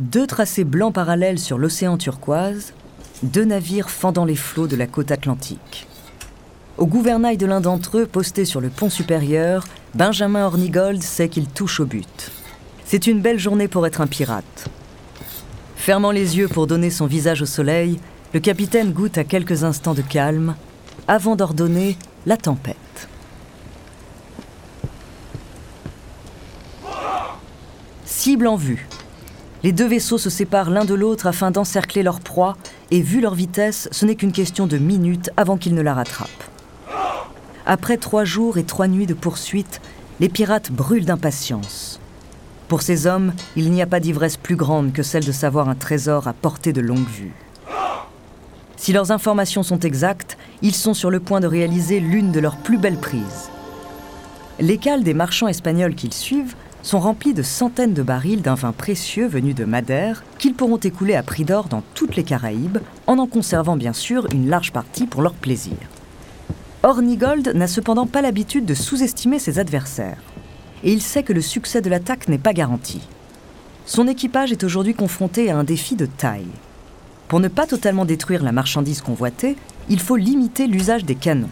Deux tracés blancs parallèles sur l'océan turquoise, deux navires fendant les flots de la côte atlantique. Au gouvernail de l'un d'entre eux, posté sur le pont supérieur, Benjamin Hornigold sait qu'il touche au but. C'est une belle journée pour être un pirate. Fermant les yeux pour donner son visage au soleil, le capitaine goûte à quelques instants de calme, avant d'ordonner la tempête. Cible en vue. Les deux vaisseaux se séparent l'un de l'autre afin d'encercler leur proie, et vu leur vitesse, ce n'est qu'une question de minutes avant qu'ils ne la rattrapent. Après 3 jours et 3 nuits de poursuite, les pirates brûlent d'impatience. Pour ces hommes, il n'y a pas d'ivresse plus grande que celle de savoir un trésor à portée de longue vue. Si leurs informations sont exactes, ils sont sur le point de réaliser l'une de leurs plus belles prises. Les cales des marchands espagnols qu'ils suivent sont remplies de centaines de barils d'un vin précieux venu de Madère qu'ils pourront écouler à prix d'or dans toutes les Caraïbes, en conservant bien sûr une large partie pour leur plaisir. Hornigold n'a cependant pas l'habitude de sous-estimer ses adversaires. Et il sait que le succès de l'attaque n'est pas garanti. Son équipage est aujourd'hui confronté à un défi de taille. Pour ne pas totalement détruire la marchandise convoitée, il faut limiter l'usage des canons.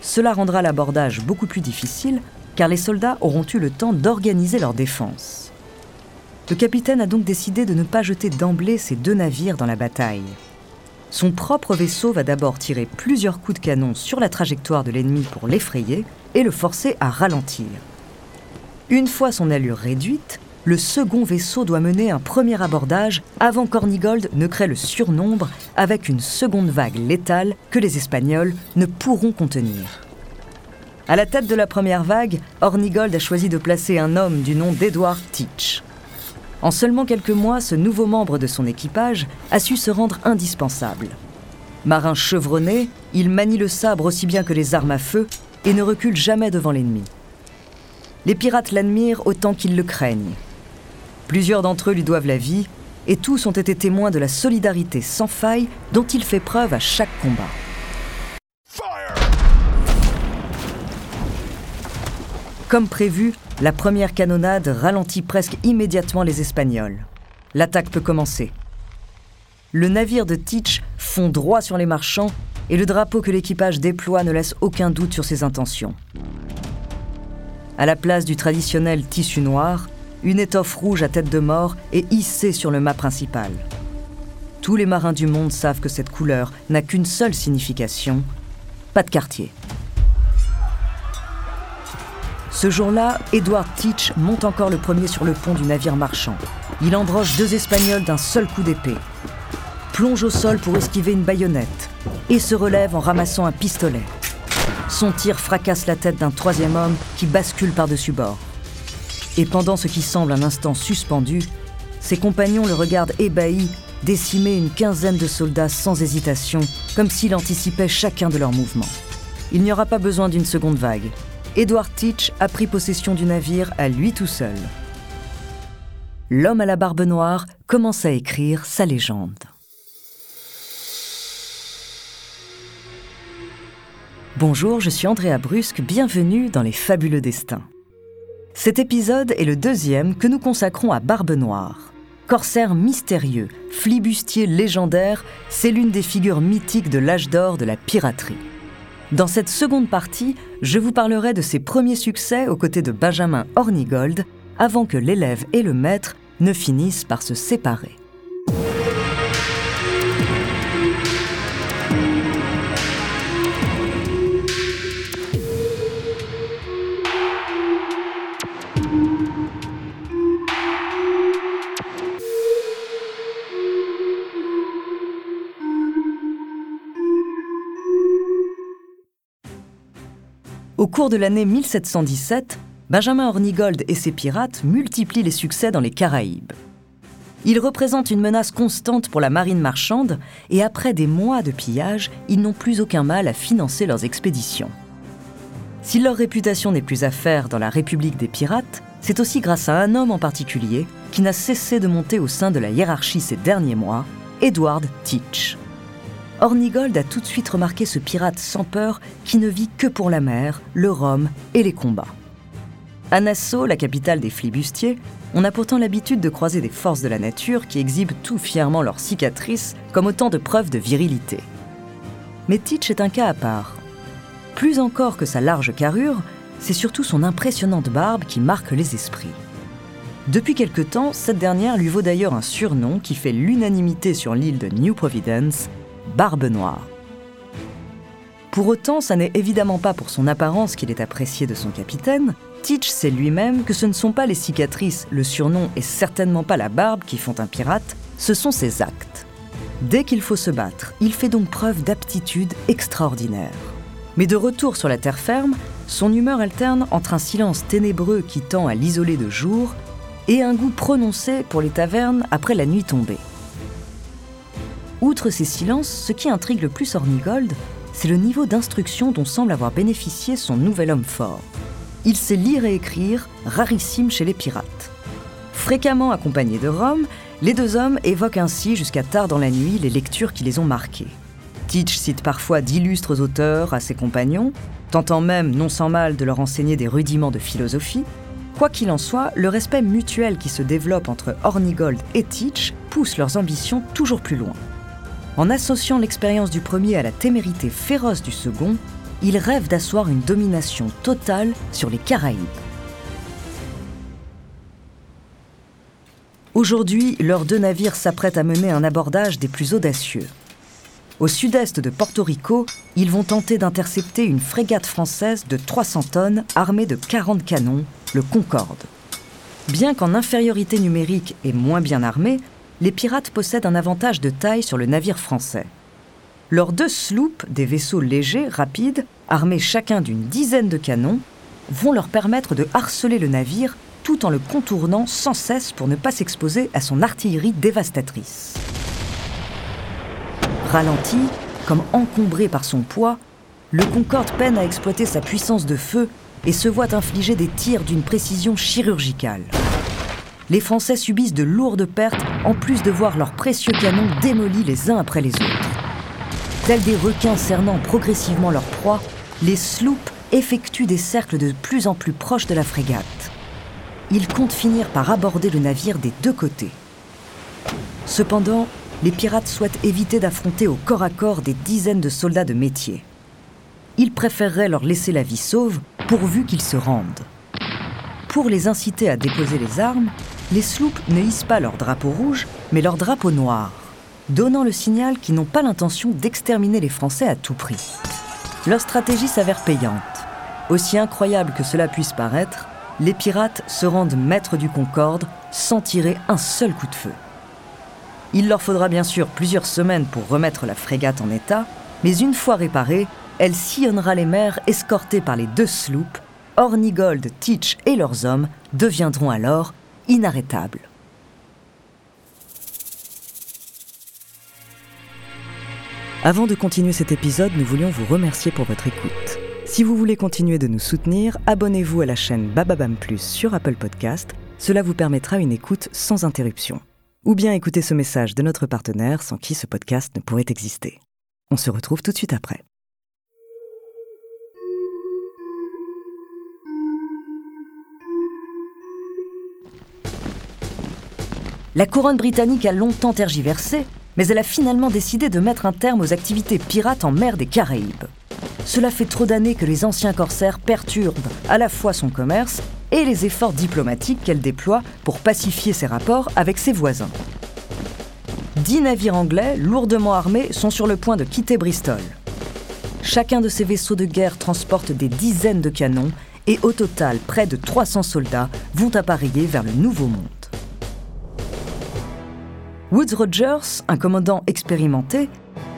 Cela rendra l'abordage beaucoup plus difficile, car les soldats auront eu le temps d'organiser leur défense. Le capitaine a donc décidé de ne pas jeter d'emblée ses deux navires dans la bataille. Son propre vaisseau va d'abord tirer plusieurs coups de canon sur la trajectoire de l'ennemi pour l'effrayer et le forcer à ralentir. Une fois son allure réduite, le second vaisseau doit mener un premier abordage avant qu'Hornigold ne crée le surnombre avec une seconde vague létale que les Espagnols ne pourront contenir. À la tête de la première vague, Hornigold a choisi de placer un homme du nom d'Edward Teach. En seulement quelques mois, ce nouveau membre de son équipage a su se rendre indispensable. Marin chevronné, il manie le sabre aussi bien que les armes à feu et ne recule jamais devant l'ennemi. Les pirates l'admirent autant qu'ils le craignent. Plusieurs d'entre eux lui doivent la vie, et tous ont été témoins de la solidarité sans faille dont il fait preuve à chaque combat. Fire ! Comme prévu, la première canonnade ralentit presque immédiatement les Espagnols. L'attaque peut commencer. Le navire de Teach fond droit sur les marchands, et le drapeau que l'équipage déploie ne laisse aucun doute sur ses intentions. À la place du traditionnel tissu noir, une étoffe rouge à tête de mort est hissée sur le mât principal. Tous les marins du monde savent que cette couleur n'a qu'une seule signification : pas de quartier. Ce jour-là, Edward Teach monte encore le premier sur le pont du navire marchand. Il embroche 2 Espagnols d'un seul coup d'épée, plonge au sol pour esquiver une baïonnette et se relève en ramassant un pistolet. Son tir fracasse la tête d'un 3e homme qui bascule par-dessus bord. Et pendant ce qui semble un instant suspendu, ses compagnons le regardent ébahis, décimer une quinzaine de soldats sans hésitation, comme s'il anticipait chacun de leurs mouvements. Il n'y aura pas besoin d'une seconde vague. Edward Teach a pris possession du navire à lui tout seul. L'homme à la barbe noire commence à écrire sa légende. Bonjour, je suis Andrea Brusque, bienvenue dans Les Fabuleux Destins. Cet épisode est le 2e que nous consacrons à Barbe Noire. Corsaire mystérieux, flibustier légendaire, c'est l'une des figures mythiques de l'âge d'or de la piraterie. Dans cette seconde partie, je vous parlerai de ses premiers succès aux côtés de Benjamin Hornigold, avant que l'élève et le maître ne finissent par se séparer. Au cours de l'année 1717, Benjamin Hornigold et ses pirates multiplient les succès dans les Caraïbes. Ils représentent une menace constante pour la marine marchande et après des mois de pillage, ils n'ont plus aucun mal à financer leurs expéditions. Si leur réputation n'est plus à faire dans la République des pirates, c'est aussi grâce à un homme en particulier qui n'a cessé de monter au sein de la hiérarchie ces derniers mois, Edward Teach. Hornigold a tout de suite remarqué ce pirate sans peur qui ne vit que pour la mer, le rhum et les combats. À Nassau, la capitale des flibustiers, on a pourtant l'habitude de croiser des forces de la nature qui exhibent tout fièrement leurs cicatrices comme autant de preuves de virilité. Mais Teach est un cas à part. Plus encore que sa large carrure, c'est surtout son impressionnante barbe qui marque les esprits. Depuis quelque temps, cette dernière lui vaut d'ailleurs un surnom qui fait l'unanimité sur l'île de New Providence, Barbe Noire. Pour autant, ça n'est évidemment pas pour son apparence qu'il est apprécié de son capitaine. Teach sait lui-même que ce ne sont pas les cicatrices, le surnom et certainement pas la barbe qui font un pirate, ce sont ses actes. Dès qu'il faut se battre, il fait donc preuve d'aptitude extraordinaire. Mais de retour sur la terre ferme, son humeur alterne entre un silence ténébreux qui tend à l'isoler de jour et un goût prononcé pour les tavernes après la nuit tombée. Outre ces silences, ce qui intrigue le plus Hornigold, c'est le niveau d'instruction dont semble avoir bénéficié son nouvel homme fort. Il sait lire et écrire, rarissime chez les pirates. Fréquemment accompagnés de rhum, les deux hommes évoquent ainsi jusqu'à tard dans la nuit les lectures qui les ont marquées. Teach cite parfois d'illustres auteurs à ses compagnons, tentant même, non sans mal, de leur enseigner des rudiments de philosophie. Quoi qu'il en soit, le respect mutuel qui se développe entre Hornigold et Teach pousse leurs ambitions toujours plus loin. En associant l'expérience du premier à la témérité féroce du second, ils rêvent d'asseoir une domination totale sur les Caraïbes. Aujourd'hui, leurs deux navires s'apprêtent à mener un abordage des plus audacieux. Au sud-est de Porto Rico, ils vont tenter d'intercepter une frégate française de 300 tonnes armée de 40 canons, le Concorde. Bien qu'en infériorité numérique et moins bien armés, les pirates possèdent un avantage de taille sur le navire français. Leurs deux sloops, des vaisseaux légers, rapides, armés chacun d'une dizaine de canons, vont leur permettre de harceler le navire tout en le contournant sans cesse pour ne pas s'exposer à son artillerie dévastatrice. Ralenti, comme encombré par son poids, le Concorde peine à exploiter sa puissance de feu et se voit infliger des tirs d'une précision chirurgicale. Les Français subissent de lourdes pertes, en plus de voir leurs précieux canons démolis les uns après les autres. Tels des requins cernant progressivement leur proie, les sloops effectuent des cercles de plus en plus proches de la frégate. Ils comptent finir par aborder le navire des deux côtés. Cependant, les pirates souhaitent éviter d'affronter au corps à corps des dizaines de soldats de métier. Ils préféreraient leur laisser la vie sauve, pourvu qu'ils se rendent. Pour les inciter à déposer les armes, les sloops ne hissent pas leur drapeau rouge, mais leur drapeau noir, donnant le signal qu'ils n'ont pas l'intention d'exterminer les Français à tout prix. Leur stratégie s'avère payante. Aussi incroyable que cela puisse paraître, les pirates se rendent maîtres du Concorde sans tirer un seul coup de feu. Il leur faudra bien sûr plusieurs semaines pour remettre la frégate en état, mais une fois réparée, elle sillonnera les mers escortée par les deux sloops. Hornigold, Teach et leurs hommes deviendront alors inarrêtables. Avant de continuer cet épisode, nous voulions vous remercier pour votre écoute. Si vous voulez continuer de nous soutenir, abonnez-vous à la chaîne Bababam Plus sur Apple Podcast. Cela vous permettra une écoute sans interruption. Ou bien écoutez ce message de notre partenaire sans qui ce podcast ne pourrait exister. On se retrouve tout de suite après. La couronne britannique a longtemps tergiversé, mais elle a finalement décidé de mettre un terme aux activités pirates en mer des Caraïbes. Cela fait trop d'années que les anciens corsaires perturbent à la fois son commerce et les efforts diplomatiques qu'elle déploie pour pacifier ses rapports avec ses voisins. 10 navires anglais, lourdement armés, sont sur le point de quitter Bristol. Chacun de ces vaisseaux de guerre transporte des dizaines de canons et au total, près de 300 soldats vont appareiller vers le Nouveau Monde. Woods Rogers, un commandant expérimenté,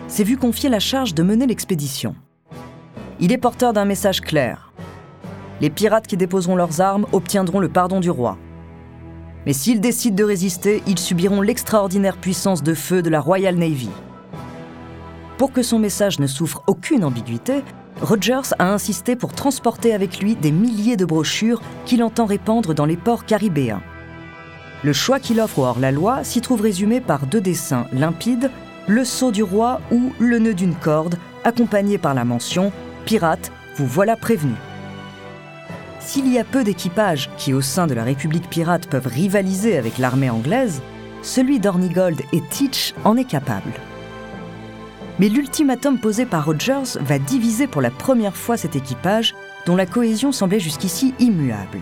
s'est vu confier la charge de mener l'expédition. Il est porteur d'un message clair. Les pirates qui déposeront leurs armes obtiendront le pardon du roi. Mais s'ils décident de résister, ils subiront l'extraordinaire puissance de feu de la Royal Navy. Pour que son message ne souffre aucune ambiguïté, Rogers a insisté pour transporter avec lui des milliers de brochures qu'il entend répandre dans les ports caribéens. Le choix qu'il offre aux hors-la-loi s'y trouve résumé par deux dessins limpides, le sceau du roi ou le nœud d'une corde, accompagné par la mention « Pirates, vous voilà prévenus ». S'il y a peu d'équipages qui, au sein de la République pirate, peuvent rivaliser avec l'armée anglaise, celui d'Hornigold et Teach en est capable. Mais l'ultimatum posé par Rogers va diviser pour la première fois cet équipage, dont la cohésion semblait jusqu'ici immuable.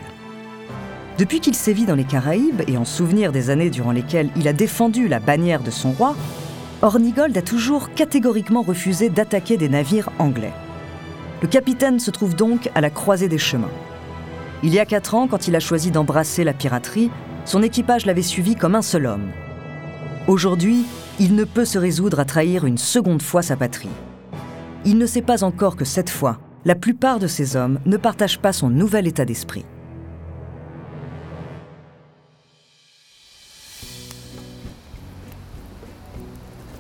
Depuis qu'il sévit dans les Caraïbes, et en souvenir des années durant lesquelles il a défendu la bannière de son roi, Hornigold a toujours catégoriquement refusé d'attaquer des navires anglais. Le capitaine se trouve donc à la croisée des chemins. Il y a 4 ans, quand il a choisi d'embrasser la piraterie, son équipage l'avait suivi comme un seul homme. Aujourd'hui, il ne peut se résoudre à trahir une seconde fois sa patrie. Il ne sait pas encore que cette fois, la plupart de ces hommes ne partagent pas son nouvel état d'esprit.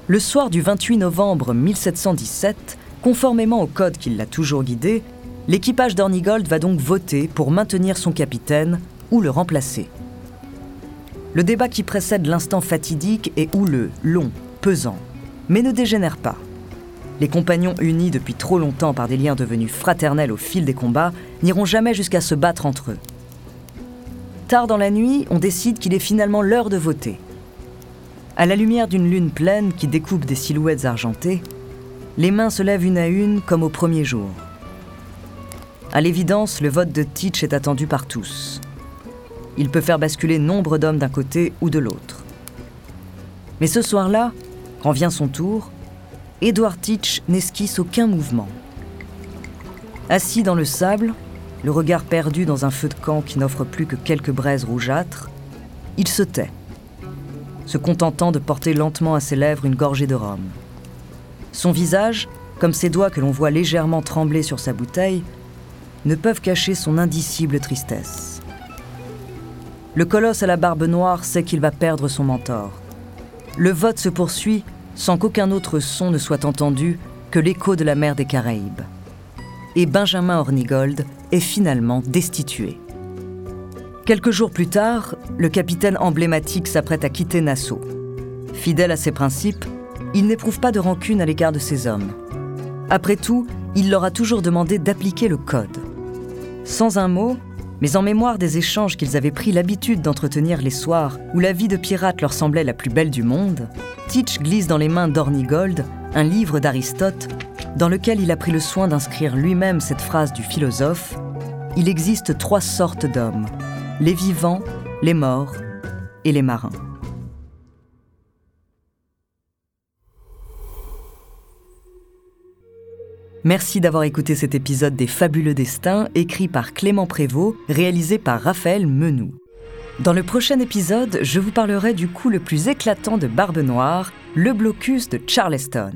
Le soir du 28 novembre 1717, conformément au code qui l'a toujours guidé, l'équipage d'Hornigold va donc voter pour maintenir son capitaine ou le remplacer. Le débat qui précède l'instant fatidique est houleux, long, pesant, mais ne dégénère pas. Les compagnons unis depuis trop longtemps par des liens devenus fraternels au fil des combats n'iront jamais jusqu'à se battre entre eux. Tard dans la nuit, on décide qu'il est finalement l'heure de voter. À la lumière d'une lune pleine qui découpe des silhouettes argentées, les mains se lèvent une à une comme au premier jour. À l'évidence, le vote de Teach est attendu par tous. Il peut faire basculer nombre d'hommes d'un côté ou de l'autre. Mais ce soir-là, quand vient son tour, Edward Teach n'esquisse aucun mouvement. Assis dans le sable, le regard perdu dans un feu de camp qui n'offre plus que quelques braises rougeâtres, il se tait, se contentant de porter lentement à ses lèvres une gorgée de rhum. Son visage, comme ses doigts que l'on voit légèrement trembler sur sa bouteille, ne peuvent cacher son indicible tristesse. Le colosse à la barbe noire sait qu'il va perdre son mentor. Le vote se poursuit sans qu'aucun autre son ne soit entendu que l'écho de la mer des Caraïbes. Et Benjamin Hornigold est finalement destitué. Quelques jours plus tard, le capitaine emblématique s'apprête à quitter Nassau. Fidèle à ses principes, il n'éprouve pas de rancune à l'égard de ses hommes. Après tout, il leur a toujours demandé d'appliquer le code. Sans un mot, mais en mémoire des échanges qu'ils avaient pris l'habitude d'entretenir les soirs où la vie de pirate leur semblait la plus belle du monde, Teach glisse dans les mains d'Hornigold un livre d'Aristote dans lequel il a pris le soin d'inscrire lui-même cette phrase du philosophe « Il existe 3 sortes d'hommes, les vivants, les morts et les marins ». Merci d'avoir écouté cet épisode des Fabuleux Destins, écrit par Clément Prévaux, réalisé par Raphaël Menou. Dans le prochain épisode, je vous parlerai du coup le plus éclatant de Barbe Noire, le blocus de Charleston.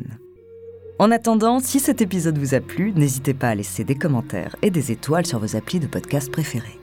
En attendant, si cet épisode vous a plu, n'hésitez pas à laisser des commentaires et des étoiles sur vos applis de podcast préférés.